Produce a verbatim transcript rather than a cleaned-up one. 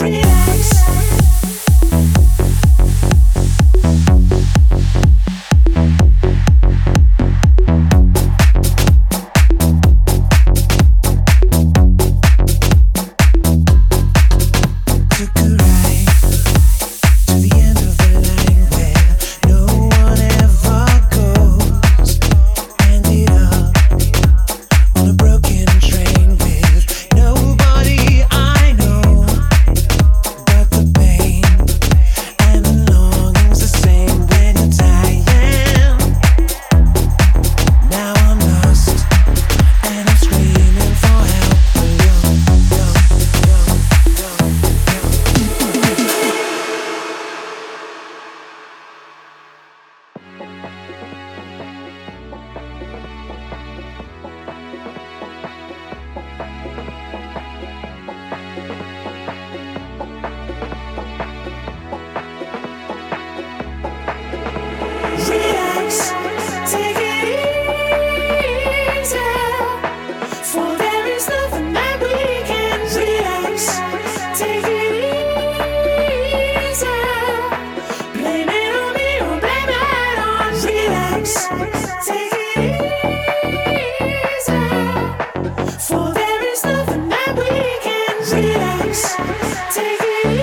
Take it.